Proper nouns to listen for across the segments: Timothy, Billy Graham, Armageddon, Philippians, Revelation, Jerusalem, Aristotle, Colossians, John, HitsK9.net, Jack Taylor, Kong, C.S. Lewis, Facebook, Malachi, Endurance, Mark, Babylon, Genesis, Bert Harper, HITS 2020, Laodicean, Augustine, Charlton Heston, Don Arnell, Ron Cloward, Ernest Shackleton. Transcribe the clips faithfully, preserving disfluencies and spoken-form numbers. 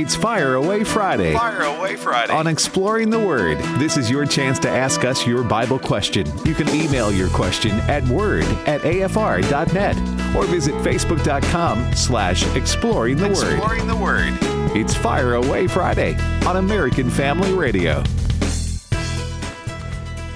It's Fire Away Friday. Fire Away Friday. On Exploring the Word, this is your chance to ask us your Bible question. You can email your question at word at A F R dot net or visit Facebook dot com slash Exploring the Word. Exploring the Word. It's Fire Away Friday on American Family Radio.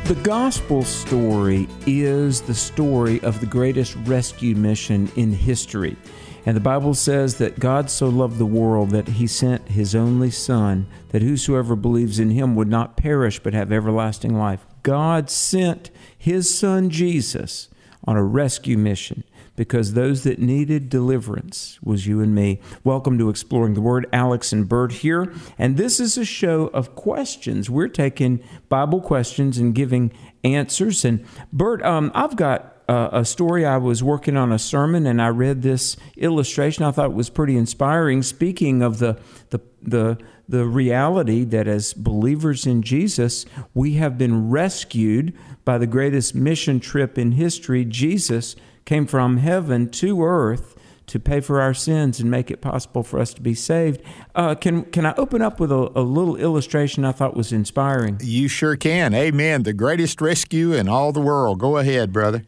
The gospel story is the story of the greatest rescue mission in history. And the Bible says that God so loved the world that he sent his only Son, that whosoever believes in him would not perish but have everlasting life. God sent his Son Jesus on a rescue mission because those that needed deliverance was you and me. Welcome to Exploring the Word. Alex and Bert here. And this is a show of questions. We're taking Bible questions and giving answers. And Bert, um, I've got Uh, a story. I was working on a sermon and I read this illustration. I thought it was pretty inspiring. Speaking of the the the, the reality that as believers in Jesus, we have been rescued by the greatest mission trip in history. Jesus came from heaven to earth to pay for our sins and make it possible for us to be saved. Uh, can can I open up with a, a little illustration I thought was inspiring? You sure can. Amen. The greatest rescue in all the world. Go ahead, brother.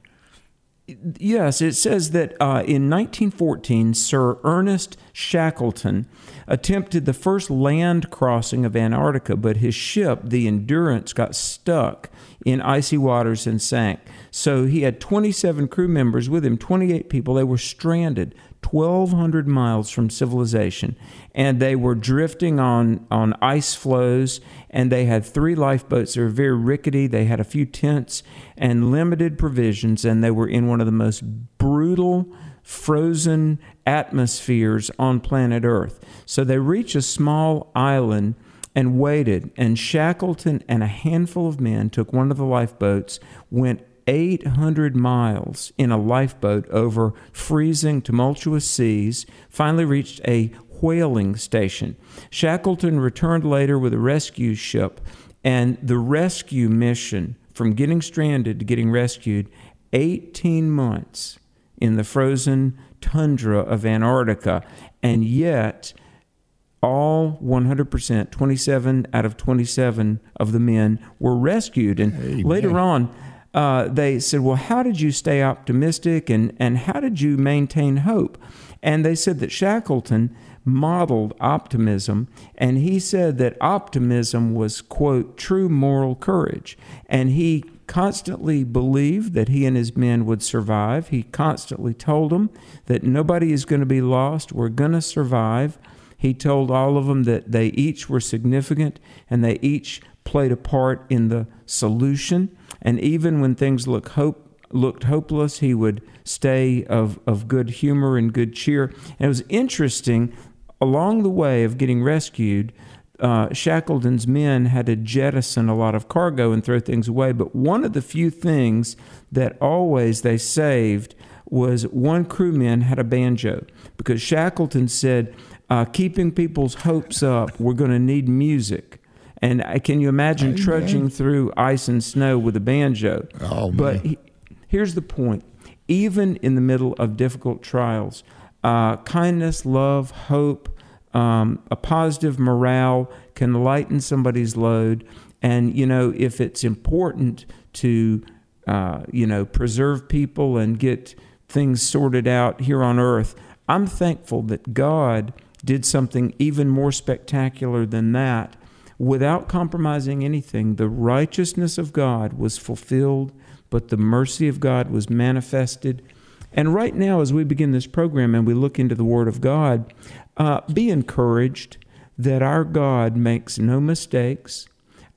Yes, it says that uh, in nineteen fourteen, Sir Ernest Shackleton attempted the first land crossing of Antarctica, but his ship, the Endurance, got stuck in icy waters and sank. So he had twenty-seven crew members with him, twenty-eight people. They were stranded twelve hundred miles from civilization, and they were drifting on, on ice floes, and they had three lifeboats. They were very rickety. They had a few tents and limited provisions, and they were in one of the most brutal frozen atmospheres on planet Earth. So they reached a small island and waited, and Shackleton and a handful of men took one of the lifeboats, went eight hundred miles in a lifeboat over freezing, tumultuous seas, finally reached a whaling station. Shackleton returned later with a rescue ship, and the rescue mission, from getting stranded to getting rescued, eighteen months in the frozen tundra of Antarctica, and yet all one hundred percent, twenty-seven out of twenty-seven of the men were rescued. And Amen. Later on, Uh, they said, well, how did you stay optimistic and, and how did you maintain hope? And they said that Shackleton modeled optimism, and he said that optimism was, quote, true moral courage. And he constantly believed that he and his men would survive. He constantly told them that nobody is going to be lost. We're going to survive. He told all of them that they each were significant and they each played a part in the solution. And even when things look hope, looked hopeless, he would stay of, of good humor and good cheer. And it was interesting, along the way of getting rescued, uh, Shackleton's men had to jettison a lot of cargo and throw things away. But one of the few things that always they saved was one crewman had a banjo, because Shackleton said, uh, keeping people's hopes up, we're going to need music. And can you imagine Amen. Trudging through ice and snow with a banjo? Oh, man. But he, here's the point. Even in the middle of difficult trials, uh, kindness, love, hope, um, a positive morale can lighten somebody's load. And, you know, if it's important to, uh, you know, preserve people and get things sorted out here on earth, I'm thankful that God did something even more spectacular than that. Without compromising anything, the righteousness of God was fulfilled, but the mercy of God was manifested. And right now, as we begin this program and we look into the Word of God, uh, be encouraged that our God makes no mistakes.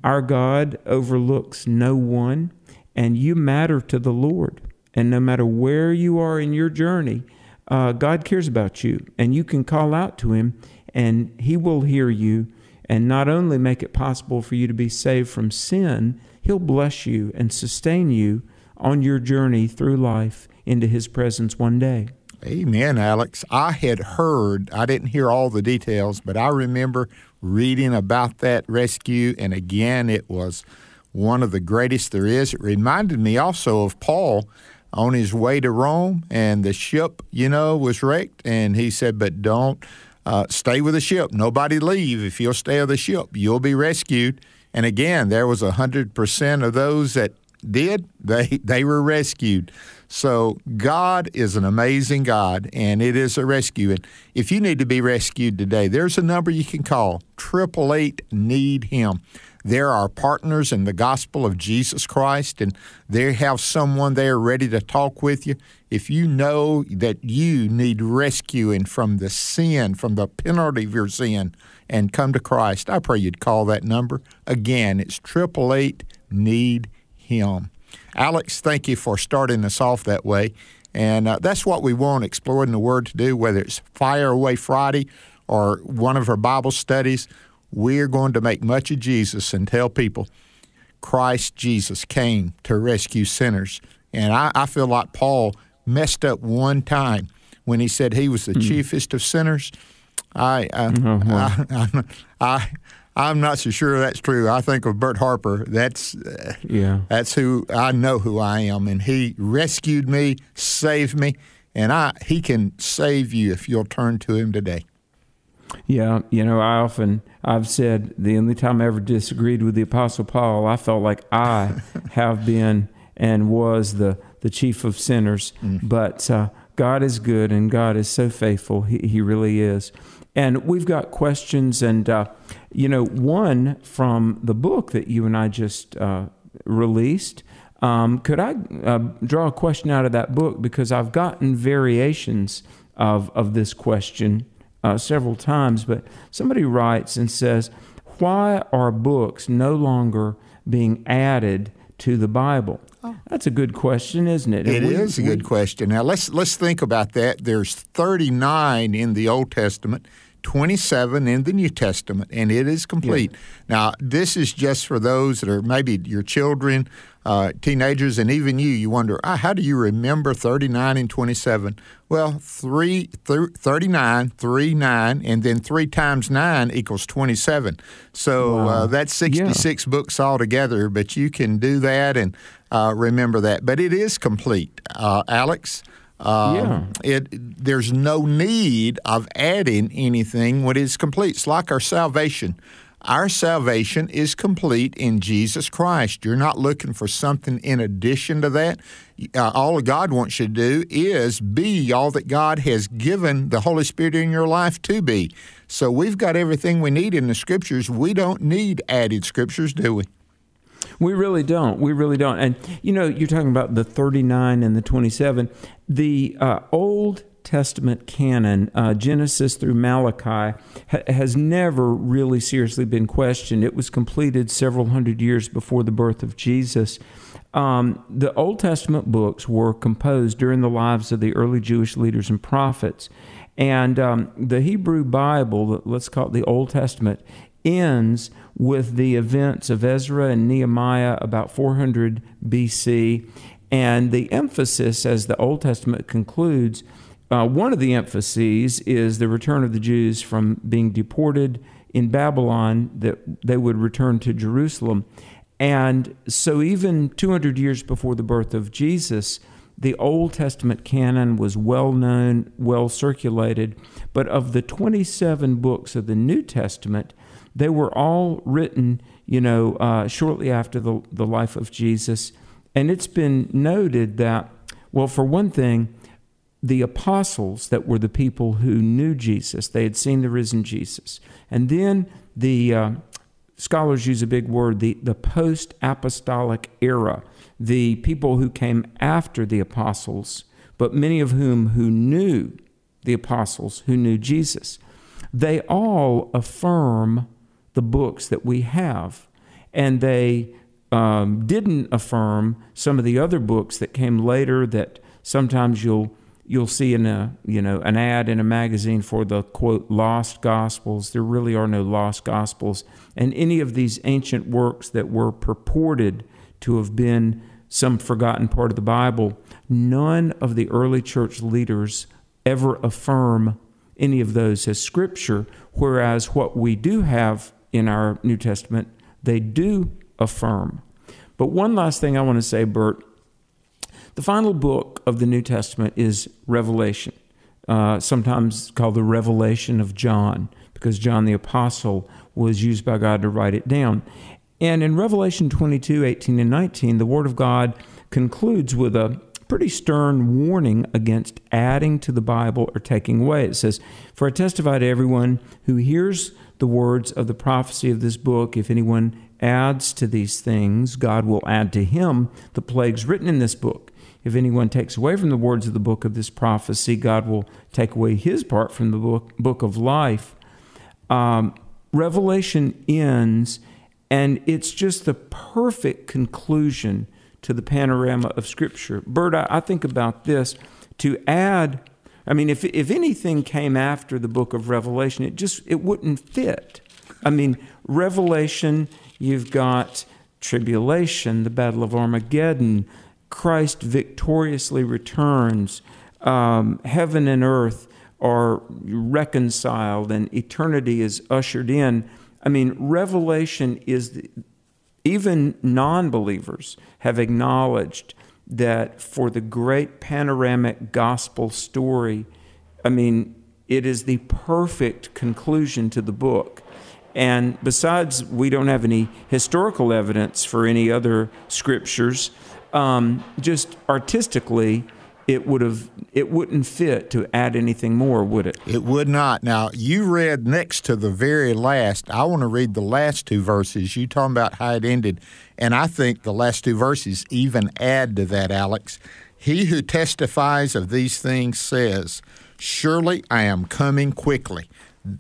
Our God overlooks no one, and you matter to the Lord. And no matter where you are in your journey, uh, God cares about you, and you can call out to Him, and He will hear you. And not only make it possible for you to be saved from sin, He'll bless you and sustain you on your journey through life into His presence one day. Amen, Alex. I had heard, I didn't hear all the details, but I remember reading about that rescue, and again, it was one of the greatest there is. It reminded me also of Paul on his way to Rome, and the ship, you know, was wrecked, and he said, but don't Uh, stay with the ship. Nobody leave. If you'll stay with the ship, you'll be rescued. And again, there was one hundred percent of those that did. They, they were rescued. So God is an amazing God, and it is a rescue. And if you need to be rescued today, there's a number you can call, eight eight eight, need him. There are partners in the gospel of Jesus Christ, and they have someone there ready to talk with you. If you know that you need rescuing from the sin, from the penalty of your sin, and come to Christ, I pray you'd call that number. Again, it's eight eight eight, need him. Alex, thank you for starting us off that way. And uh, that's what we want Exploring the Word to do, whether it's Fire Away Friday or one of our Bible studies. We're going to make much of Jesus and tell people Christ Jesus came to rescue sinners. And I, I feel like Paul messed up one time when he said he was the mm. chiefest of sinners. I, uh, mm-hmm. I, I, I, I'm not so sure that's true. I think of Bert Harper. That's uh, yeah. That's who I know who I am, and he rescued me, saved me, and I he can save you if you'll turn to him today. Yeah, you know, I often, I've said the only time I ever disagreed with the Apostle Paul, I felt like I have been and was the, the chief of sinners. Mm. But uh, God is good, and God is so faithful. He, he really is. And we've got questions, and, uh, you know, one from the book that you and I just uh, released. Um, could I uh, draw a question out of that book? Because I've gotten variations of, of this question Uh, several times, but somebody writes and says, why are books no longer being added to the Bible? Oh. That's a good question, isn't it? It we, is a we, good question. Now, let's let's think about that. There's thirty-nine in the Old Testament, twenty-seven in the New Testament, and it is complete. Yeah. Now, this is just for those that are maybe your children, uh, teenagers, and even you. You wonder, ah, how do you remember thirty-nine and twenty-seven? Well, three, th- thirty-nine, three, nine, and then three times nine equals twenty-seven. So wow. uh, that's sixty-six yeah. books altogether, but you can do that and uh, remember that. But it is complete, uh, Alex. Um, yeah. It there's no need of adding anything when it's complete. It's like our salvation. Our salvation is complete in Jesus Christ. You're not looking for something in addition to that. Uh, all God wants you to do is be all that God has given the Holy Spirit in your life to be. So we've got everything we need in the Scriptures. We don't need added Scriptures, do we? We really don't. We really don't. And, you know, you're talking about the thirty-nine and the twenty-seven. The uh, Old Testament canon, uh, Genesis through Malachi, ha- has never really seriously been questioned. It was completed several hundred years before the birth of Jesus. Um, the Old Testament books were composed during the lives of the early Jewish leaders and prophets. And um, the Hebrew Bible, let's call it the Old Testament, ends with the events of Ezra and Nehemiah about four hundred B C, and the emphasis as the Old Testament concludes, uh, one of the emphases is the return of the Jews from being deported in Babylon, that they would return to Jerusalem. And so even two hundred years before the birth of Jesus, the Old Testament canon was well known, well circulated, but of the twenty-seven books of the New Testament, they were all written, you know, uh, shortly after the, the life of Jesus. And it's been noted that, well, for one thing, the apostles that were the people who knew Jesus, they had seen the risen Jesus. And then the uh, scholars use a big word, the, the post-apostolic era, the people who came after the apostles, but many of whom who knew the apostles, who knew Jesus. They all affirm the books that we have, and they um, didn't affirm some of the other books that came later. That sometimes you'll you'll see in a you know an ad in a magazine for the quote lost gospels. There really are no lost gospels, and any of these ancient works that were purported to have been some forgotten part of the Bible, none of the early church leaders ever affirm any of those as Scripture. Whereas what we do have in our New Testament, they do affirm. But one last thing I want to say, Bert, the final book of the New Testament is Revelation. uh, sometimes called the Revelation of John, because John the Apostle was used by God to write it down. And in Revelation twenty-two, eighteen, and nineteen, the Word of God concludes with a pretty stern warning against adding to the Bible or taking away. It says, "For I testify to everyone who hears the words of the prophecy of this book, if anyone adds to these things, God will add to him the plagues written in this book. If anyone takes away from the words of the book of this prophecy, God will take away his part from the book, book of life." Um, Revelation ends, and it's just the perfect conclusion to the panorama of Scripture. Bert, I, I think about this. To add, I mean, if if anything came after the book of Revelation, it just, it wouldn't fit. I mean, Revelation, you've got tribulation, the Battle of Armageddon, Christ victoriously returns, um, heaven and earth are reconciled, and eternity is ushered in. I mean, Revelation is, the, even non-believers have acknowledged that for the great panoramic gospel story, I mean, it is the perfect conclusion to the book. And besides, we don't have any historical evidence for any other scriptures. Um, just artistically, it would have, it wouldn't fit to add anything more, would it? It would not. Now, you read next to the very last. I want to read the last two verses. You talking about how it ended, and I think the last two verses even add to that, Alex. "He who testifies of these things says, surely I am coming quickly."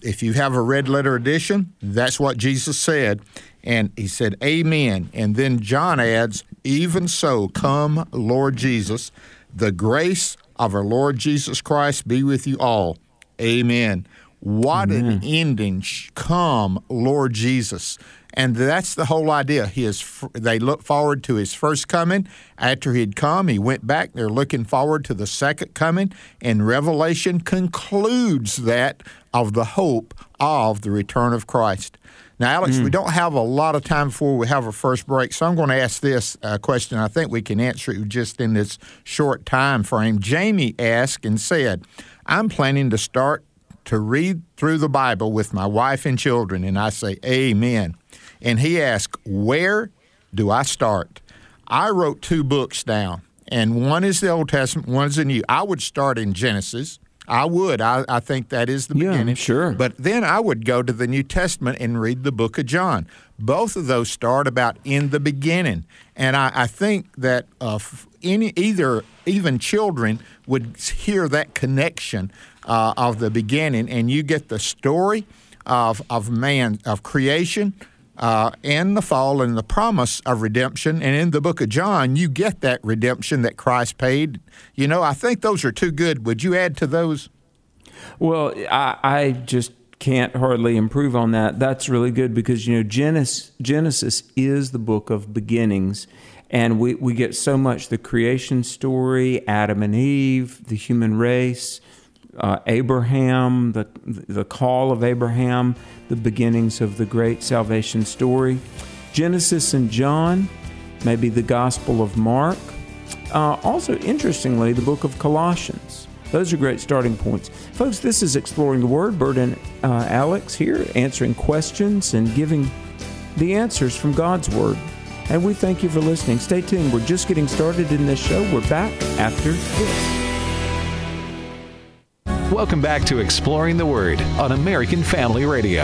If you have a red letter edition, that's what Jesus said. And he said, "Amen." And then John adds, "Even so, come, Lord Jesus. The grace of our Lord Jesus Christ be with you all. Amen." What Amen. An ending. Come, Lord Jesus. And that's the whole idea. He is, they look forward to his first coming. After he'd come, he went back. They're looking forward to the second coming. And Revelation concludes that of the hope of the return of Christ. Now, Alex, mm. we don't have a lot of time before we have our first break, so I'm going to ask this uh, question. I think we can answer it just in this short time frame. Jamie asked and said, "I'm planning to start to read through the Bible with my wife and children." And I say, "Amen." And he asked, "Where do I start?" I wrote two books down, and one is the Old Testament, one is the New. I would start in Genesis. I would. I, I think that is the yeah, beginning. Sure. But then I would go to the New Testament and read the book of John. Both of those start about in the beginning. And I, I think that uh, any, either even children would hear that connection uh, of the beginning, and you get the story of, of man, of creation, Uh, and the fall and the promise of redemption. And in the book of John, you get that redemption that Christ paid. You know, I think those are too good. Would you add to those? Well, I, I just can't hardly improve on that. That's really good because, you know, Genesis, Genesis is the book of beginnings. And we, we get so much the creation story, Adam and Eve, the human race, Uh, Abraham, the the call of Abraham, the beginnings of the great salvation story. Genesis and John, maybe the Gospel of Mark. Uh, also, interestingly, the book of Colossians. Those are great starting points. Folks, this is Exploring the Word. Bert and uh, Alex here answering questions and giving the answers from God's Word. And we thank you for listening. Stay tuned. We're just getting started in this show. We're back after this. Welcome back to Exploring the Word on American Family Radio.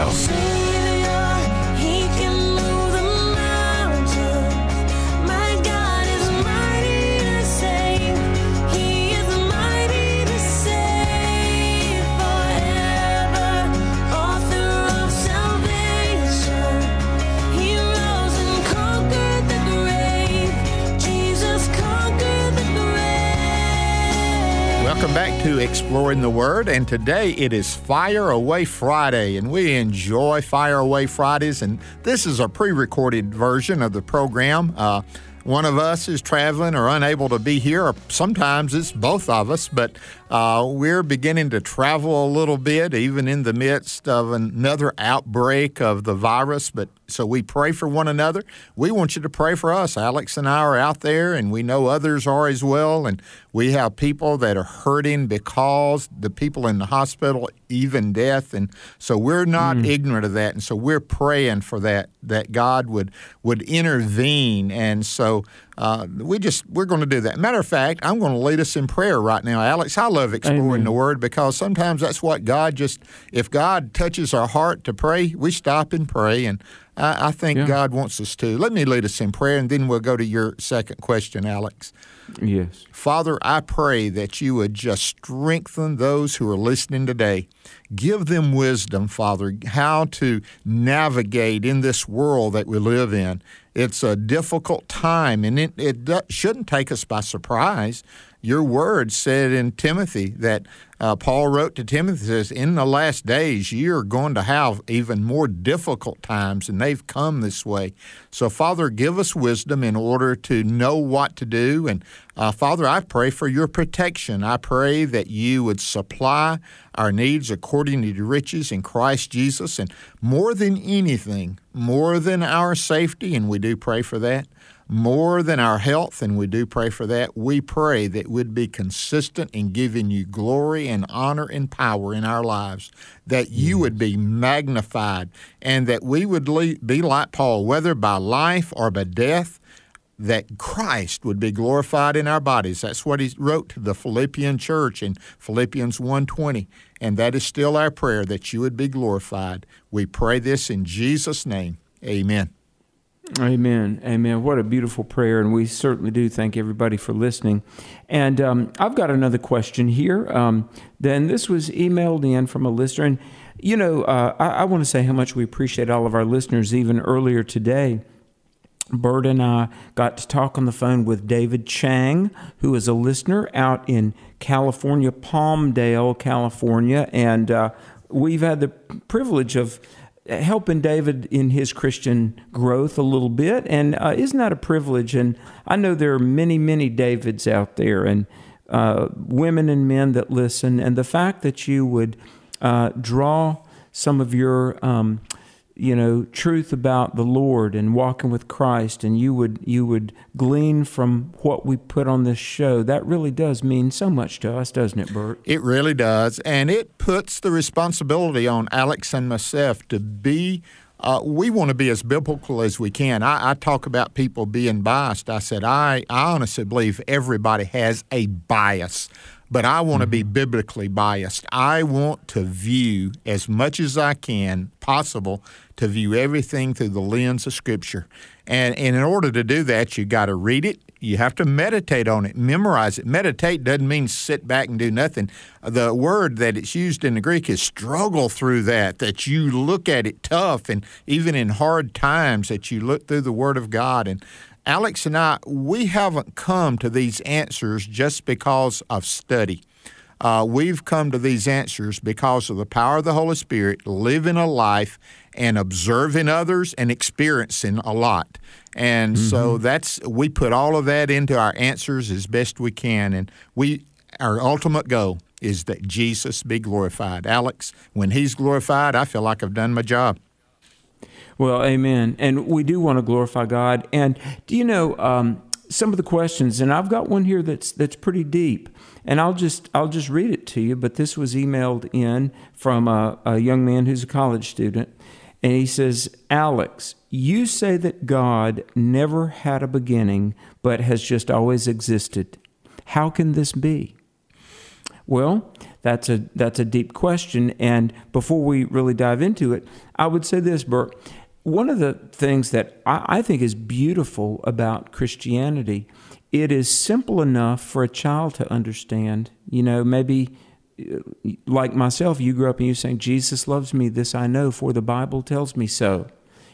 Back to Exploring the Word, and today it is Fire Away Friday, and we enjoy Fire Away Fridays, and this is a pre-recorded version of the program. Uh, one of us is traveling or unable to be here, or sometimes it's both of us, but Uh, we're beginning to travel a little bit, even in the midst of another outbreak of the virus. But so we pray for one another. We want you to pray for us. Alex and I are out there, and we know others are as well. And we have people that are hurting because the people in the hospital, even death. And so we're not mm. ignorant of that. And so we're praying for that, that God would would intervene. And so uh, we just we're going to do that. Matter of fact, I'm going to lead us in prayer right now, Alex. I love exploring Amen. The Word, because sometimes that's what God just, if God touches our heart to pray, we stop and pray, and I, I think yeah. God wants us to. Let me lead us in prayer, and then we'll go to your second question, Alex. Yes. Father, I pray that you would just strengthen those who are listening today. Give them wisdom, Father, how to navigate in this world that we live in. It's a difficult time, and it, it do, shouldn't take us by surprise. Your word said in Timothy that uh, Paul wrote to Timothy, says, in the last days, you're going to have even more difficult times, and they've come this way. So, Father, give us wisdom in order to know what to do. And, uh, Father, I pray for your protection. I pray that you would supply our needs according to your riches in Christ Jesus. And more than anything, more than our safety, and we do pray for that, more than our health, and we do pray for that, we pray that we'd be consistent in giving you glory and honor and power in our lives, that you would be magnified, and that we would be like Paul, whether by life or by death, that Christ would be glorified in our bodies. That's what he wrote to the Philippian church in Philippians one twenty, and that is still our prayer, that you would be glorified. We pray this in Jesus' name. Amen. Amen. Amen. What a beautiful prayer, and we certainly do thank everybody for listening. And um, I've got another question here. Um, then this was emailed in from a listener, and, you know, uh, I, I want to say how much we appreciate all of our listeners. Even earlier today, Bert and I got to talk on the phone with David Chang, who is a listener out in California, Palmdale, California, and uh, we've had the privilege of helping David in his Christian growth a little bit. And uh, isn't that a privilege? And I know there are many, many Davids out there, and uh, women and men that listen. And the fact that you would uh, draw some of your, um, you know, truth about the Lord and walking with Christ, and you would you would glean from what we put on this show, that really does mean so much to us, doesn't it, Bert? It really does. And it puts the responsibility on Alex and myself to be, uh, we want to be as biblical as we can. I, I talk about people being biased. I said, I, I honestly believe everybody has a bias. But I want to be biblically biased. I want to view as much as I can possible to view everything through the lens of Scripture. And, and in order to do that, you got to read it. You have to meditate on it, memorize it. Meditate doesn't mean sit back and do nothing. The word that it's used in the Greek is struggle through that, that you look at it tough, and even in hard times that you look through the Word of God. And Alex and I, we haven't come to these answers just because of study. Uh, we've come to these answers because of the power of the Holy Spirit, living a life and observing others and experiencing a lot. And mm-hmm. so that's we put all of that into our answers as best we can. And we our ultimate goal is that Jesus be glorified. Alex, when he's glorified, I feel like I've done my job. Well, amen. And we do want to glorify God. And do you know um, some of the questions? And I've got one here that's that's pretty deep. And I'll just I'll just read it to you. But this was emailed in from a, a young man who's a college student, and he says, "Alex, you say that God never had a beginning, but has just always existed. How can this be?" Well, That's a that's a deep question, and before we really dive into it, I would say this, Bert. One of the things that I, I think is beautiful about Christianity, it is simple enough for a child to understand. You know, maybe like myself, you grew up and you saying, "Jesus loves me, this I know, for the Bible tells me so."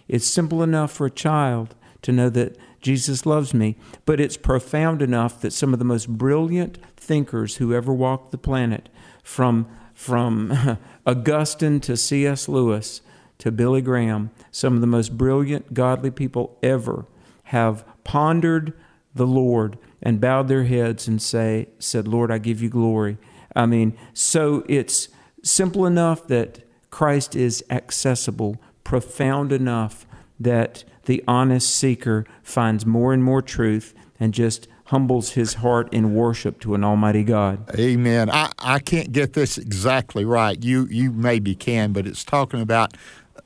It's simple enough for a child to know that Jesus loves me, but it's profound enough that some of the most brilliant thinkers who ever walked the planet, from from Augustine to C S Lewis to Billy Graham, some of the most brilliant, godly people ever have pondered the Lord and bowed their heads and say, said, "Lord, I give you glory. I mean, so it's simple enough that Christ is accessible, profound enough that the honest seeker finds more and more truth and just humbles his heart in worship to an almighty God. Amen. I, I can't get this exactly right. You, you maybe can, but it's talking about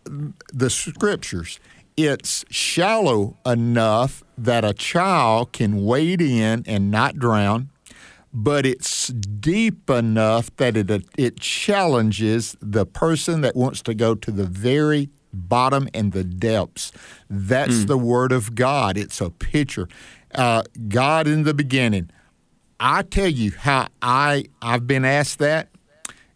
the Scriptures. It's shallow enough that a child can wade in and not drown, but it's deep enough that it it challenges the person that wants to go to the very bottom and the depths. That's mm. the Word of God. It's a picture. Uh, God in the beginning. I tell you how I, I've been asked that,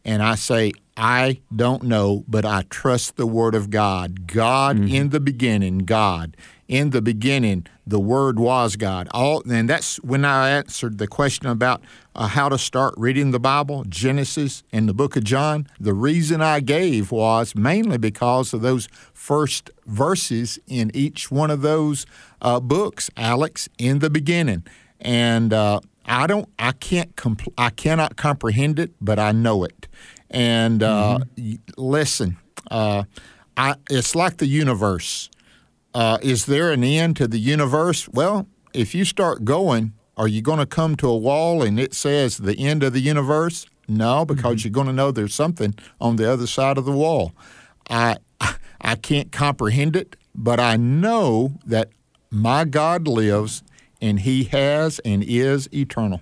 and I say, I don't know, but I trust the Word of God. God mm-hmm. in the beginning, God. In the beginning, the Word was God. All, and that's when I answered the question about uh, how to start reading the Bible, Genesis and the book of John. The reason I gave was mainly because of those first verses in each one of those uh, books, Alex, in the beginning. And uh, I don't, I can't, compl- I cannot comprehend it, but I know it. And uh, mm-hmm. listen, uh, I, it's like the universe. Uh, is there an end to the universe? Well, if you start going, are you going to come to a wall and it says the end of the universe? No, because mm-hmm. you're going to know there's something on the other side of the wall. I I can't comprehend it, but I know that my God lives and He has and is eternal.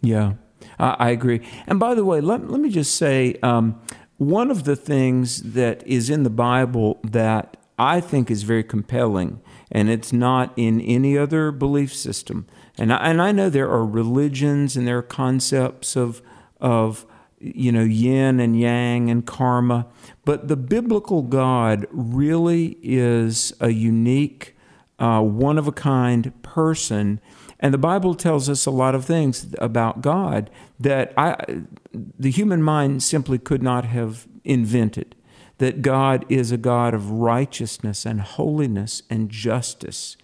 Yeah. I agree. And by the way, let, let me just say, um, one of the things that is in the Bible that I think is very compelling, and it's not in any other belief system, and I, and I know there are religions and there are concepts of, of you know, yin and yang and karma, but the biblical God really is a unique, uh, one-of-a-kind person. And the Bible tells us a lot of things about God that I, the human mind simply could not have invented, that God is a God of righteousness and holiness and justice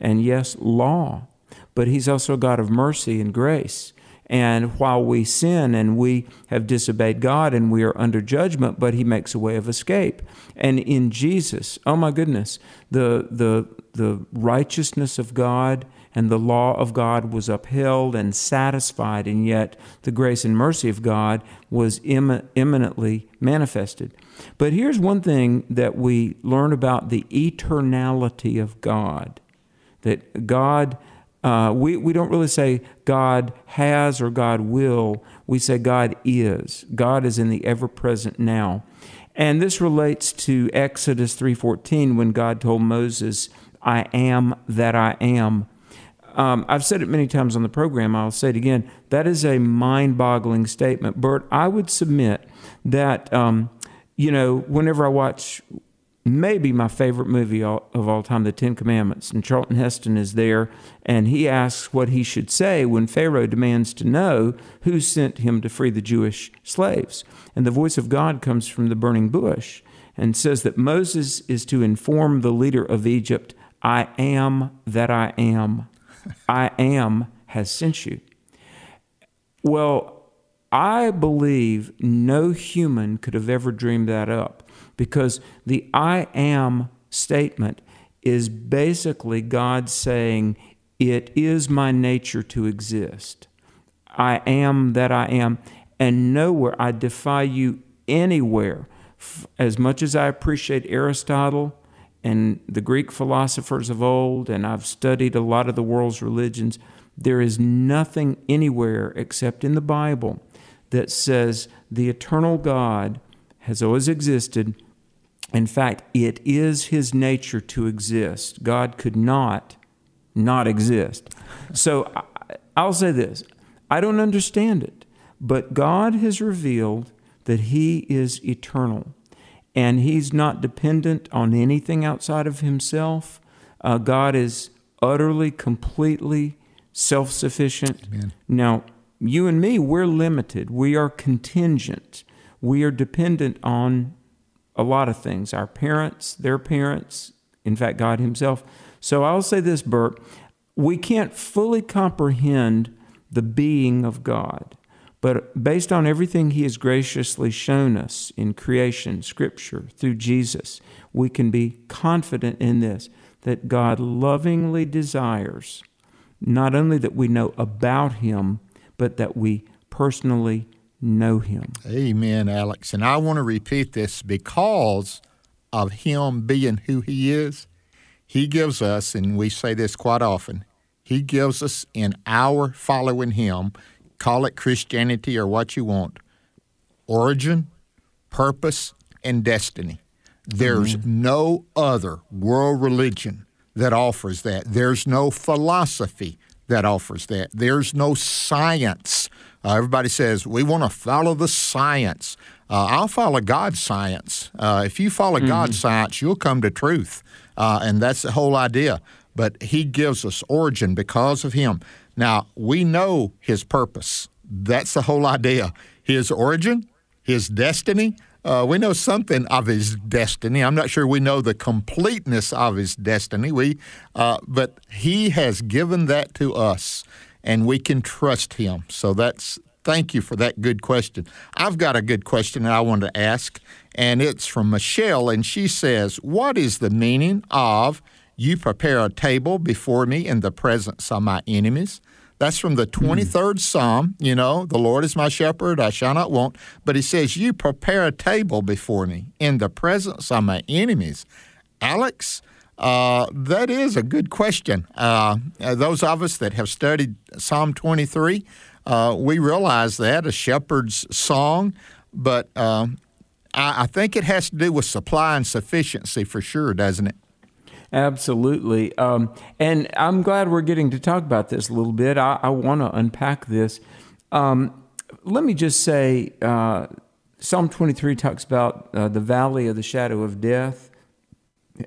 and, yes, law, but He's also a God of mercy and grace. And while we sin and we have disobeyed God and we are under judgment, but He makes a way of escape. And in Jesus, oh my goodness, the the the righteousness of God and the law of God was upheld and satisfied, and yet the grace and mercy of God was em- eminently manifested. But here's one thing that we learn about the eternality of God, that God, uh, we, we don't really say God has or God will, we say God is. God is in the ever-present now. And this relates to Exodus three fourteen when God told Moses, I am that I am. Um, I've said it many times on the program, I'll say it again, that is a mind-boggling statement. Bert, I would submit that, um, you know, whenever I watch maybe my favorite movie all, of all time, The Ten Commandments, and Charlton Heston is there, and he asks what he should say when Pharaoh demands to know who sent him to free the Jewish slaves. And the voice of God comes from the burning bush and says that Moses is to inform the leader of Egypt, I am that I am. I am has sent you. Well, I believe no human could have ever dreamed that up, because the I am statement is basically God saying, it is my nature to exist. I am that I am. And nowhere, I defy you anywhere, as much as I appreciate Aristotle and the Greek philosophers of old, and I've studied a lot of the world's religions, there is nothing anywhere except in the Bible that says the eternal God has always existed. In fact, it is His nature to exist. God could not not exist. So I'll say this, I don't understand it, but God has revealed that He is eternal. And He's not dependent on anything outside of Himself. Uh, God is utterly, completely self-sufficient. Amen. Now, you and me, we're limited. We are contingent. We are dependent on a lot of things, our parents, their parents, in fact, God Himself. So I'll say this, Bert, we can't fully comprehend the being of God, But based on everything he has graciously shown us in creation, Scripture, through Jesus, we can be confident in this, that God lovingly desires not only that we know about him, but that we personally know him. Amen, Alex. And I want to repeat this, because of him being who he is, he gives us, and we say this quite often, he gives us in our following him, call it Christianity or what you want, origin, purpose, and destiny. There's mm-hmm. no other world religion that offers that. There's no philosophy that offers that. There's no science. Uh, everybody says, we want to follow the science. Uh, I'll follow God's science. Uh, if you follow mm-hmm. God's science, you'll come to truth. Uh, and that's the whole idea. But he gives us origin because of him. Now, we know his purpose. That's the whole idea. His origin, his destiny. Uh, we know something of his destiny. I'm not sure we know the completeness of his destiny, We, uh, but he has given that to us, and we can trust him. So that's thank you for that good question. I've got a good question that I want to ask, and it's from Michelle, and she says, what is the meaning of you prepare a table before me in the presence of my enemies? That's from the twenty-third mm. Psalm, you know, the Lord is my shepherd, I shall not want. But he says, you prepare a table before me in the presence of my enemies. Alex, uh, that is a good question. Uh, those of us that have studied Psalm twenty-three, uh, we realize that, a shepherd's song. But uh, I, I think it has to do with supply and sufficiency for sure, doesn't it? Absolutely. Um, and I'm glad we're getting to talk about this a little bit. I, I want to unpack this. Um, let me just say, uh, Psalm twenty-three talks about uh, the valley of the shadow of death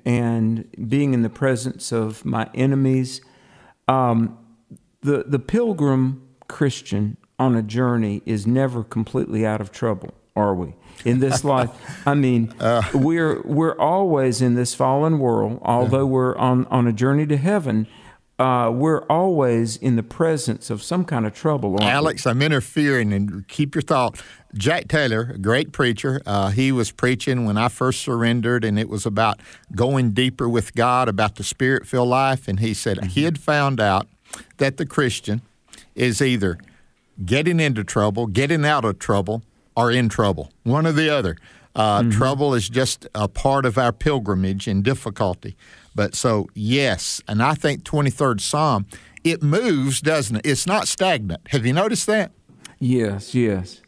and being in the presence of my enemies. Um, the, the pilgrim Christian on a journey is never completely out of trouble, are we? In this life, I mean, uh, we're we're always in this fallen world, although we're on, on a journey to heaven, uh, we're always in the presence of some kind of trouble. Alex, we? I'm interfering, and keep your thought. Jack Taylor, a great preacher, uh, he was preaching when I first surrendered, and it was about going deeper with God, about the Spirit-filled life, and he said mm-hmm. he had found out that the Christian is either getting into trouble, getting out of trouble, are in trouble, one or the other. Uh, mm-hmm. Trouble is just a part of our pilgrimage and difficulty. But so, yes, and I think twenty-third Psalm, it moves, doesn't it? It's not stagnant. Have you noticed that? Yes, yes.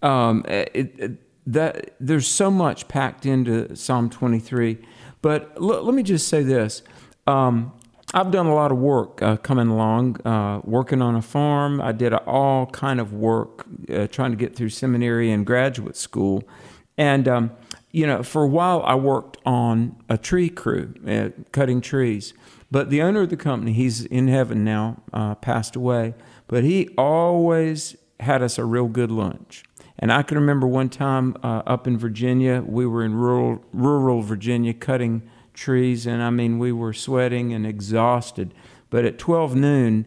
Um, it, it, that there's so much packed into Psalm twenty-three. But l- let me just say this. Um, I've done a lot of work uh, coming along, uh, working on a farm. I did all kind of work uh, trying to get through seminary and graduate school. And, um, you know, for a while I worked on a tree crew, uh, cutting trees. But the owner of the company, he's in heaven now, uh, passed away. But he always had us a real good lunch. And I can remember one time uh, up in Virginia, we were in rural, rural Virginia cutting trees, and I mean, we were sweating and exhausted. But at twelve noon,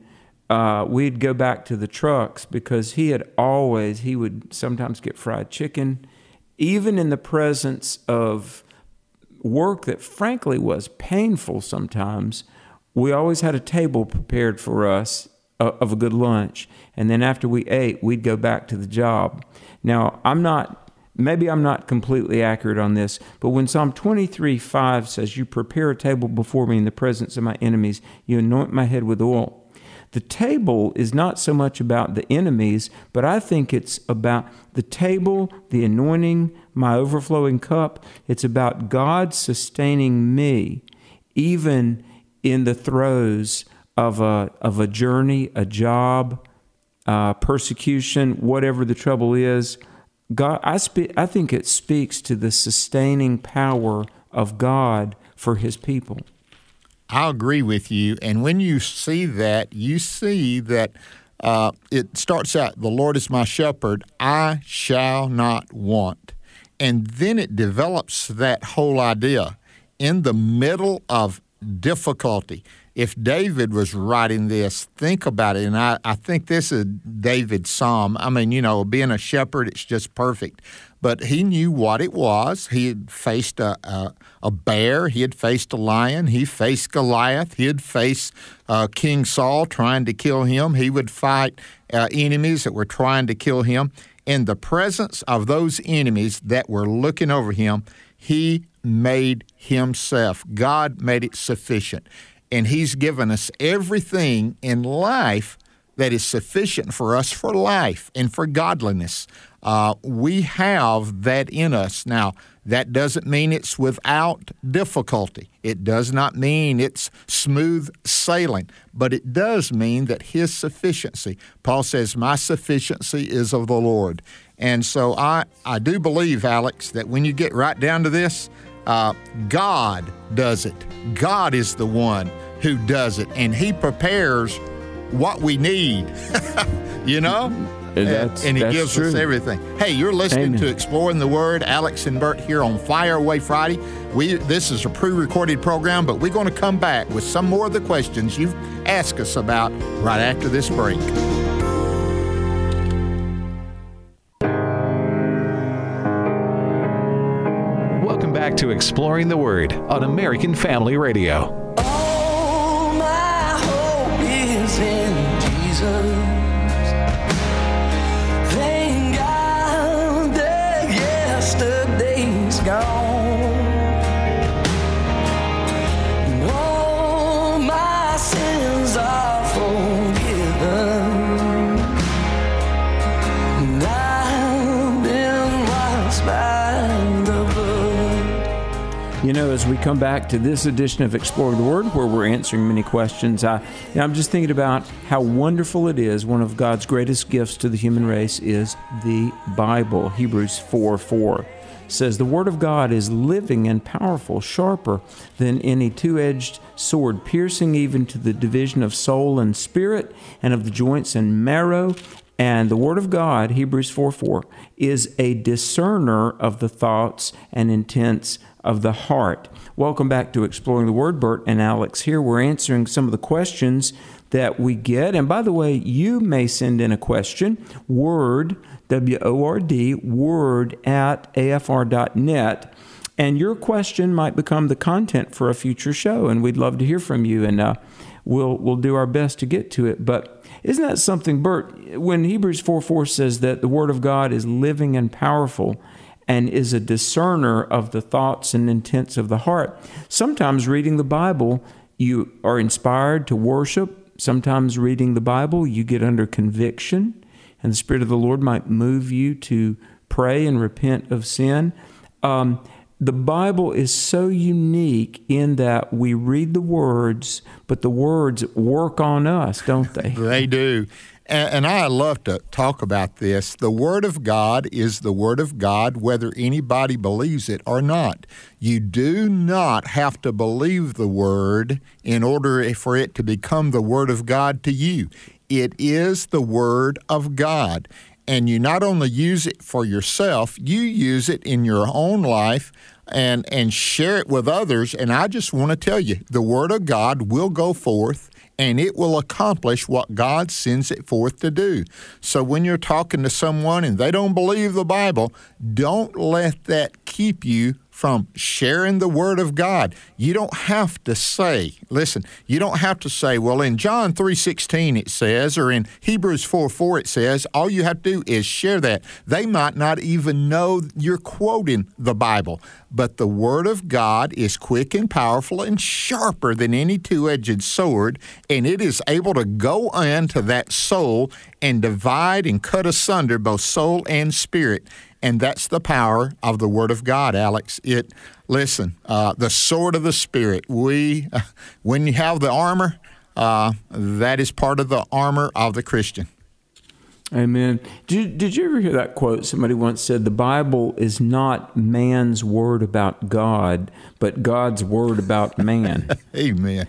uh, we'd go back to the trucks because he had always, he would sometimes get fried chicken, even in the presence of work that frankly was painful sometimes. We always had a table prepared for us uh, of a good lunch. And then after we ate, we'd go back to the job. Now, I'm not Maybe I'm not completely accurate on this, but when Psalm twenty-three five says, you prepare a table before me in the presence of my enemies, you anoint my head with oil. The table is not so much about the enemies, but I think it's about the table, the anointing, my overflowing cup. It's about God sustaining me, even in the throes of a, of a journey, a job, uh, persecution, whatever the trouble is. God, I, spe- I think it speaks to the sustaining power of God for his people. I agree with you. And when you see that, you see that uh, it starts out, the Lord is my shepherd, I shall not want. And then it develops that whole idea. In the middle of difficulty. If David was writing this, think about it. And I, I think this is David's psalm. I mean, you know, being a shepherd, it's just perfect. But he knew what it was. He had faced a, a, a bear. He had faced a lion. He faced Goliath. He had faced uh, King Saul trying to kill him. He would fight uh, enemies that were trying to kill him. In the presence of those enemies that were looking over him, he made himself. God made it sufficient. And he's given us everything in life that is sufficient for us for life and for godliness. Uh, we have that in us. Now, that doesn't mean it's without difficulty. It does not mean it's smooth sailing, but it does mean that his sufficiency. Paul says, my sufficiency is of the Lord. And so I, I do believe, Alex, that when you get right down to this, uh, God does it. God is the one who does it, and he prepares what we need, you know? That's, and, and he gives true. us everything. Hey, you're listening Amen. to Exploring the Word. Alex and Bert here on Fire Away Friday. We This is a pre-recorded program, but we're going to come back with some more of the questions you've asked us about right after this break. Welcome back to Exploring the Word on American Family Radio. You know, as we come back to this edition of Exploring the Word, where we're answering many questions, I, and I'm just thinking about how wonderful it is. One of God's greatest gifts to the human race is the Bible. Hebrews four four says, "The Word of God is living and powerful, sharper than any two-edged sword, piercing even to the division of soul and spirit, and of the joints and marrow." And the Word of God, Hebrews four four, is a discerner of the thoughts and intents of the heart. Welcome back to Exploring the Word. Bert and Alex here. We're answering some of the questions that we get. And by the way, you may send in a question, word, W O R D, word at A F R dot net. And your question might become the content for a future show. And we'd love to hear from you. And uh, we'll we'll do our best to get to it. But isn't that something, Bert, when Hebrews four four says that the Word of God is living and powerful and is a discerner of the thoughts and intents of the heart? Sometimes reading the Bible, you are inspired to worship. Sometimes reading the Bible, you get under conviction, and the Spirit of the Lord might move you to pray and repent of sin. Um, the Bible is so unique in that we read the words, but the words work on us, don't they? They do. And I love to talk about this. The Word of God is the Word of God, whether anybody believes it or not. You do not have to believe the Word in order for it to become the Word of God to you. It is the Word of God. And you not only use it for yourself, you use it in your own life and, and share it with others. And I just want to tell you, the Word of God will go forth, and it will accomplish what God sends it forth to do. So when you're talking to someone and they don't believe the Bible, don't let that keep you from sharing the Word of God. You don't have to say, listen, you don't have to say, well, in John three sixteen it says, or in Hebrews four four it says, all you have to do is share that. They might not even know you're quoting the Bible, but the Word of God is quick and powerful and sharper than any two-edged sword, and it is able to go unto that soul and divide and cut asunder both soul and spirit. And that's the power of the Word of God, Alex. It, listen, uh, the sword of the Spirit. We, uh, when you have the armor, uh, that is part of the armor of the Christian. Amen. Did you, did you ever hear that quote? Somebody once said, the Bible is not man's word about God, but God's word about man. Amen.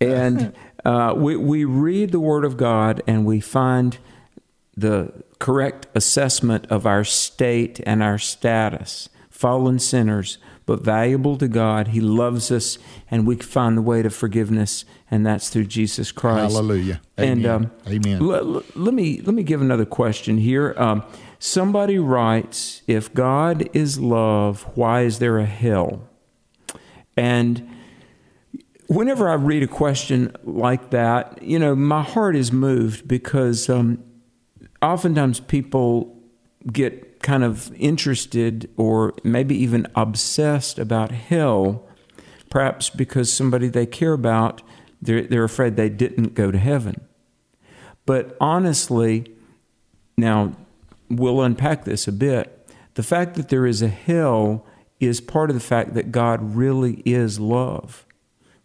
And uh, we we read the Word of God, and we find the correct assessment of our state and our status, fallen sinners, but valuable to God. He loves us, and we find the way to forgiveness, and that's through Jesus Christ. Hallelujah. Amen. And, um, Amen. L- l- let me let me give another question here. Um, somebody writes, if God is love, why is there a hell? And whenever I read a question like that, you know, my heart is moved because um, oftentimes people get kind of interested or maybe even obsessed about hell, perhaps because somebody they care about, they're, they're afraid they didn't go to heaven. But honestly, now we'll unpack this a bit. The fact that there is a hell is part of the fact that God really is love,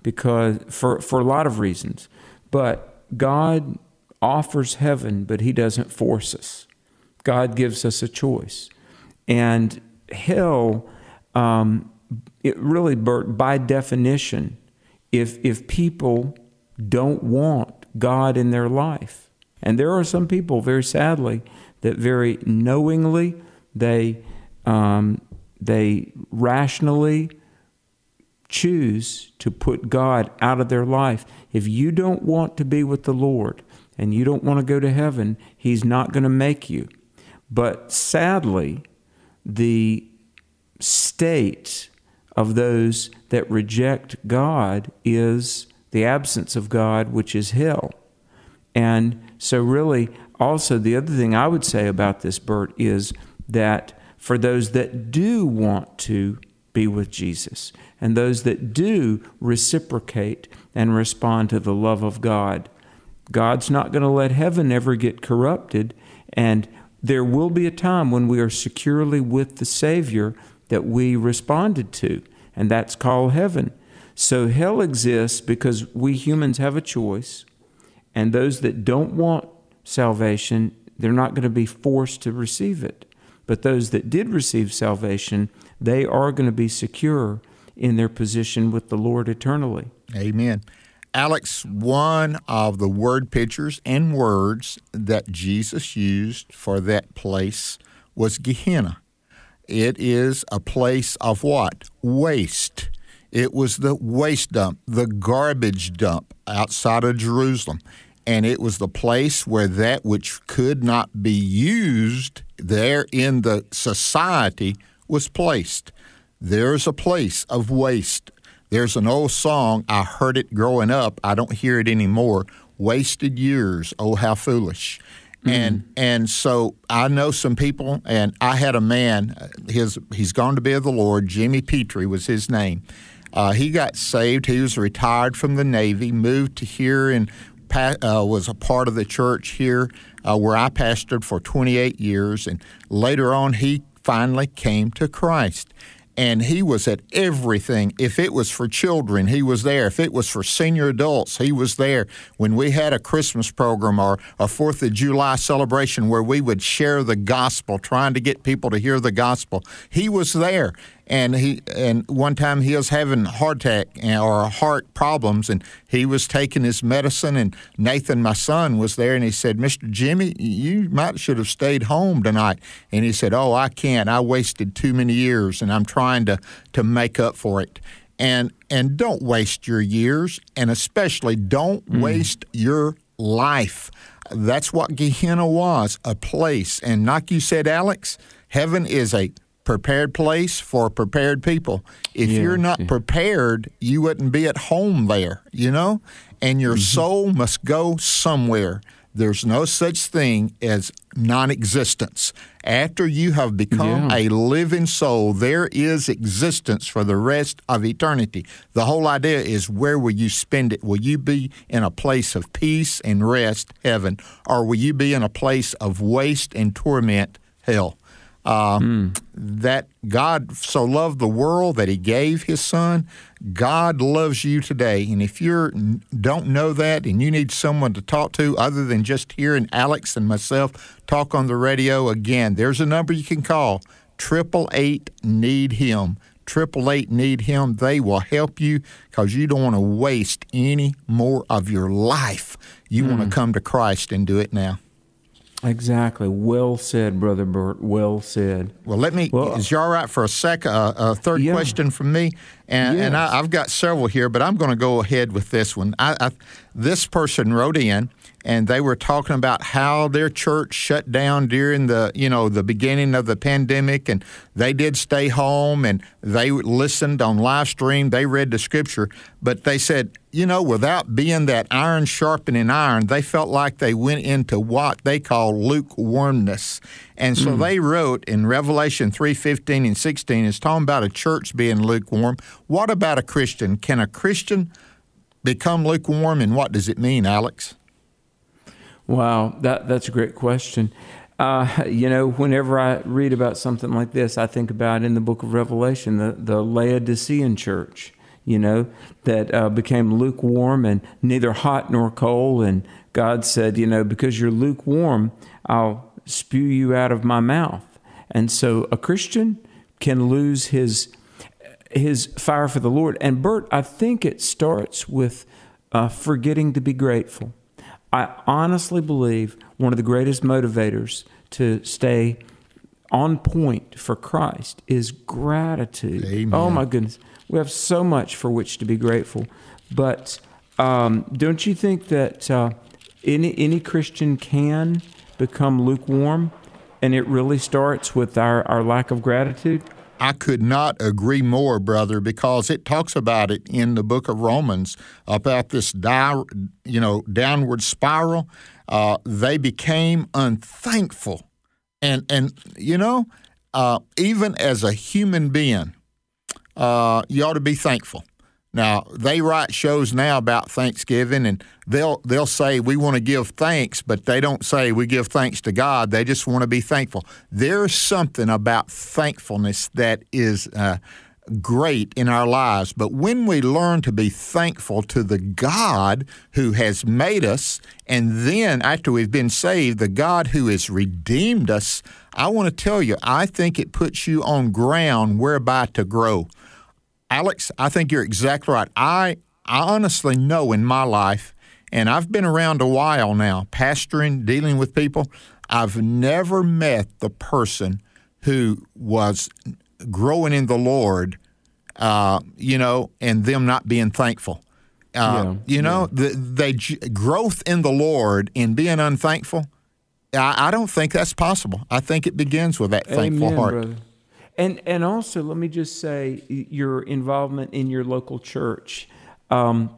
because for, for a lot of reasons. But God offers heaven, but he doesn't force us. God gives us a choice. And hell, um, it really, by definition, if if people don't want God in their life, and there are some people, very sadly, that very knowingly, they um, they rationally choose to put God out of their life. If you don't want to be with the Lord and you don't want to go to heaven, he's not going to make you. But sadly, the state of those that reject God is the absence of God, which is hell. And so really, also the other thing I would say about this, Bert, is that for those that do want to be with Jesus and those that do reciprocate and respond to the love of God, God's not going to let heaven ever get corrupted, and there will be a time when we are securely with the Savior that we responded to, and that's called heaven. So hell exists because we humans have a choice, and those that don't want salvation, they're not going to be forced to receive it. But those that did receive salvation, they are going to be secure in their position with the Lord eternally. Amen. Alex, one of the word pictures and words that Jesus used for that place was Gehenna. It is a place of what? Waste. It was the waste dump, the garbage dump outside of Jerusalem. And it was the place where that which could not be used there in the society was placed. There's a place of waste. There's an old song, I heard it growing up, I don't hear it anymore, wasted years, oh, how foolish. Mm-hmm. And and so I know some people, and I had a man, his he's gone to be of the Lord, Jimmy Petrie was his name. Uh, he got saved, he was retired from the Navy, moved to here, and uh, was a part of the church here uh, where I pastored for twenty-eight years, and later on he finally came to Christ. And he was at everything. If it was for children, he was there. If it was for senior adults, he was there. When we had a Christmas program or a Fourth of July celebration where we would share the gospel, trying to get people to hear the gospel, he was there. And he and one time he was having heart attack or heart problems, and he was taking his medicine, and Nathan, my son, was there, and he said, Mister Jimmy, you might should have stayed home tonight. And he said, oh, I can't. I wasted too many years, and I'm trying to, to make up for it. And, and don't waste your years, and especially don't mm. waste your life. That's what Gehenna was, a place. And like you said, Alex, heaven is a prepared place for prepared people. If yeah, you're not yeah. prepared, you wouldn't be at home there, you know? And your mm-hmm. soul must go somewhere. There's no such thing as non-existence. After you have become yeah. a living soul, there is existence for the rest of eternity. The whole idea is, where will you spend it? Will you be in a place of peace and rest, heaven, or will you be in a place of waste and torment, hell? Uh, mm. That God so loved the world that he gave his son. God loves you today. And if you don't know that and you need someone to talk to other than just hearing Alex and myself talk on the radio, again, there's a number you can call, triple eight need him. triple eight need him. They will help you because you don't want to waste any more of your life. You mm. want to come to Christ and do it now. Exactly. Well said, Brother Bert. Well said. Well, let me, well, is you all right for a sec? Uh, a third yeah. question from me? And, yes. and I, I've got several here, but I'm going to go ahead with this one. I, I, this person wrote in, and they were talking about how their church shut down during the, you know, the beginning of the pandemic, and they did stay home, and they listened on live stream, they read the Scripture, but they said, you know, without being that iron sharpening iron, they felt like they went into what they call lukewarmness. And so mm. they wrote in Revelation three fifteen and sixteen, it's talking about a church being lukewarm. What about a Christian? Can a Christian become lukewarm, and what does it mean, Alex? Wow, that, that's a great question. Uh, you know, whenever I read about something like this, I think about in the book of Revelation, the, the Laodicean church, you know, that uh, became lukewarm and neither hot nor cold. And God said, you know, because you're lukewarm, I'll spew you out of my mouth. And so a Christian can lose his his fire for the Lord. And Bert, I think it starts with uh, forgetting to be grateful. I honestly believe one of the greatest motivators to stay on point for Christ is gratitude. Amen. Oh, my goodness. We have so much for which to be grateful. But um, don't you think that uh, any any Christian can become lukewarm, and it really starts with our, our lack of gratitude? I could not agree more, brother, because it talks about it in the book of Romans, about this di- you know, downward spiral. Uh, they became unthankful. And, and you know, uh, even as a human being, uh, you ought to be thankful. Now, they write shows now about Thanksgiving, and they'll they'll say, we want to give thanks, but they don't say we give thanks to God. They just want to be thankful. There's something about thankfulness that is uh, great in our lives. But when we learn to be thankful to the God who has made us, and then after we've been saved, the God who has redeemed us, I want to tell you, I think it puts you on ground whereby to grow. Alex, I think you're exactly right. I, I honestly know in my life, and I've been around a while now, pastoring, dealing with people, I've never met the person who was growing in the Lord, uh, you know, and them not being thankful. Uh, yeah, you know, yeah. the, the growth in the Lord in being unthankful, I, I don't think that's possible. I think it begins with that thankful Amen, heart. Brother. And and also, let me just say, your involvement in your local church. Um,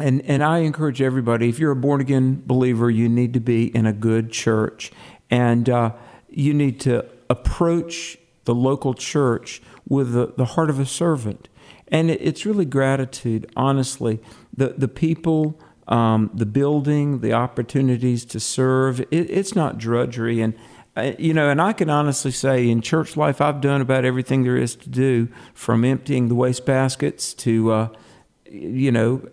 and, and I encourage everybody, if you're a born-again believer, you need to be in a good church. And uh, you need to approach the local church with the, the heart of a servant. And it, it's really gratitude, honestly. The, the people, um, the building, the opportunities to serve, it, it's not drudgery. And You know, and I can honestly say in church life, I've done about everything there is to do, from emptying the wastebaskets to, uh, you know,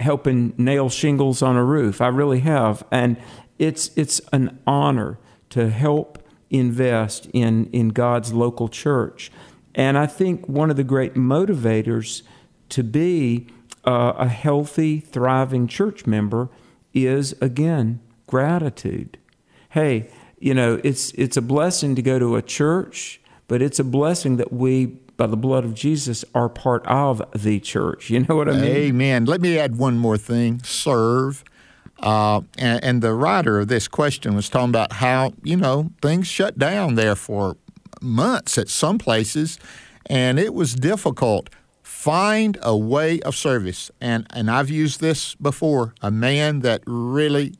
helping nail shingles on a roof. I really have. And it's it's an honor to help invest in, in God's local church. And I think one of the great motivators to be uh, a healthy, thriving church member is, again, gratitude. Hey, You know, it's it's a blessing to go to a church, but it's a blessing that we, by the blood of Jesus, are part of the church. You know what I mean? Amen. Let me add one more thing. Serve. Uh, and, and the writer of this question was talking about how, you know, things shut down there for months at some places, and it was difficult. Find a way of service. And, and I've used this before. A man that really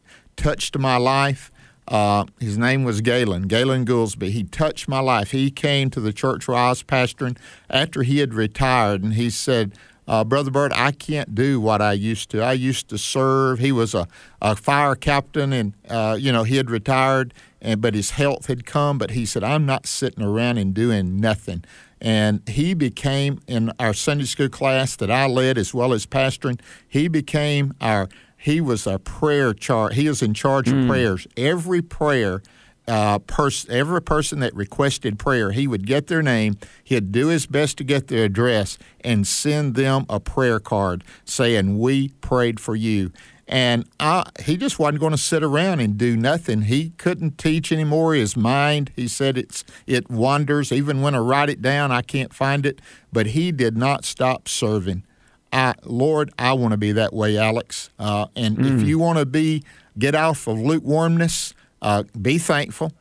touched my life, Uh, his name was Galen, Galen Goolsby. He touched my life. He came to the church where I was pastoring after he had retired, and he said, uh, Brother Bird, I can't do what I used to. I used to serve. He was a, a fire captain, and, uh, you know, he had retired, and but his health had come. But he said, I'm not sitting around and doing nothing. And he became, in our Sunday school class that I led as well as pastoring, he became our He was a prayer char. He was in charge of mm. prayers. Every prayer, uh, pers- every person that requested prayer, he would get their name. He'd do his best to get their address and send them a prayer card saying, "We prayed for you." And I, he just wasn't going to sit around and do nothing. He couldn't teach anymore. His mind, he said, it's it wanders. Even when I write it down, I can't find it. But he did not stop serving. I, Lord, I want to be that way, Alex. Uh, and mm. if you want to be, get off of lukewarmness, uh, be thankful,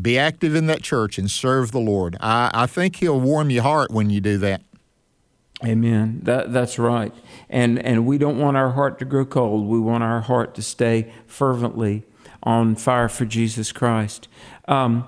be active in that church, and serve the Lord. I, I think he'll warm your heart when you do that. Amen. That, that's right. And and we don't want our heart to grow cold. We want our heart to stay fervently on fire for Jesus Christ. Um,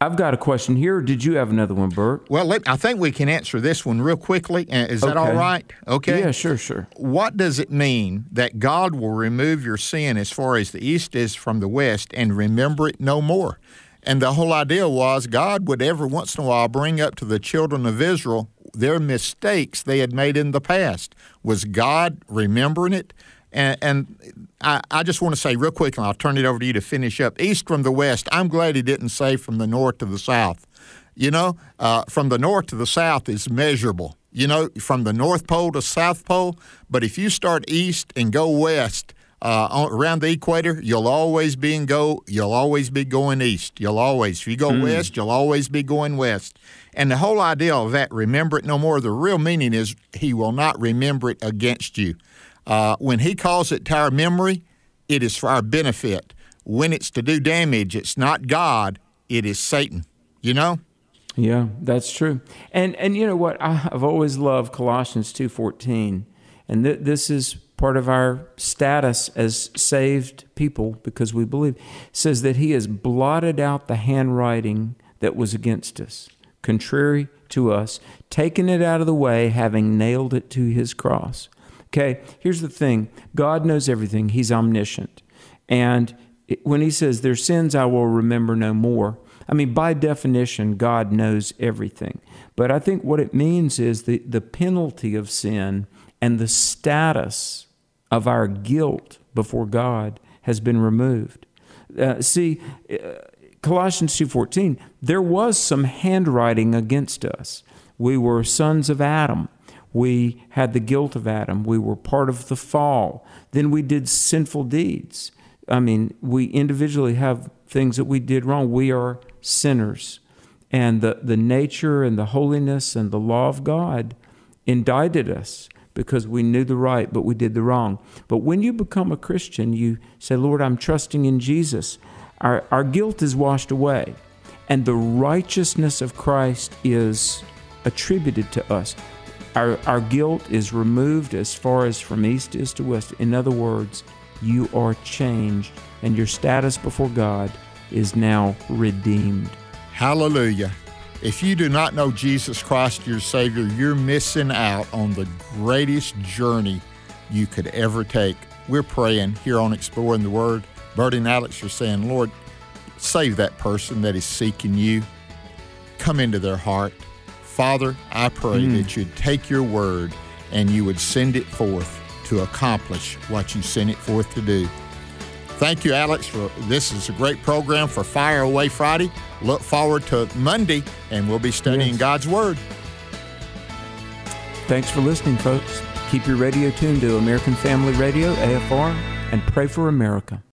I've got a question here. Did you have another one, Bert? Well, let, I think we can answer this one real quickly. Is that okay. all right? Okay. Yeah, sure, sure. What does it mean that God will remove your sin as far as the east is from the west and remember it no more? And the whole idea was God would every once in a while bring up to the children of Israel their mistakes they had made in the past. Was God remembering it? And, and I, I just want to say real quick, and I'll turn it over to you to finish up, east from the west, I'm glad he didn't say from the north to the south. You know, uh, from the north to the south is measurable. You know, from the North Pole to South Pole. But if you start east and go west, Uh, around the equator, you'll always be and go. You'll always be going east. You'll always. If you go mm. west, you'll always be going west. And the whole idea of that, remember it no more. The real meaning is he will not remember it against you. Uh, when he calls it to our memory, it is for our benefit. When it's to do damage, it's not God. It is Satan. You know. Yeah, that's true. And and you know what? I, I've always loved Colossians two fourteen, and th- this is. part of our status as saved people, because we believe, says that he has blotted out the handwriting that was against us, contrary to us, taken it out of the way, having nailed it to his cross. Okay, here's the thing. God knows everything. He's omniscient. And when he says, their sins I will remember no more, I mean, by definition, God knows everything. But I think what it means is the, the penalty of sin and the status of our guilt before God has been removed. Uh, see, uh, Colossians two fourteen, there was some handwriting against us. We were sons of Adam. We had the guilt of Adam. We were part of the fall. Then we did sinful deeds. I mean, we individually have things that we did wrong. We are sinners. And the, the nature and the holiness and the law of God indicted us, because we knew the right, but we did the wrong. But when you become a Christian, you say, Lord, I'm trusting in Jesus. Our, our guilt is washed away, and the righteousness of Christ is attributed to us. Our, our guilt is removed as far as from east is to west. In other words, you are changed, and your status before God is now redeemed. Hallelujah. If you do not know Jesus Christ, your Savior, you're missing out on the greatest journey you could ever take. We're praying here on Exploring the Word. Bert and Alex are saying, Lord, save that person that is seeking you. Come into their heart. Father, I pray mm. that you'd take your word and you would send it forth to accomplish what you sent it forth to do. Thank you, Alex, for this is a great program for Fire Away Friday. Look forward to Monday, and we'll be studying yes. God's Word. Thanks for listening, folks. Keep your radio tuned to American Family Radio, A F R, and pray for America.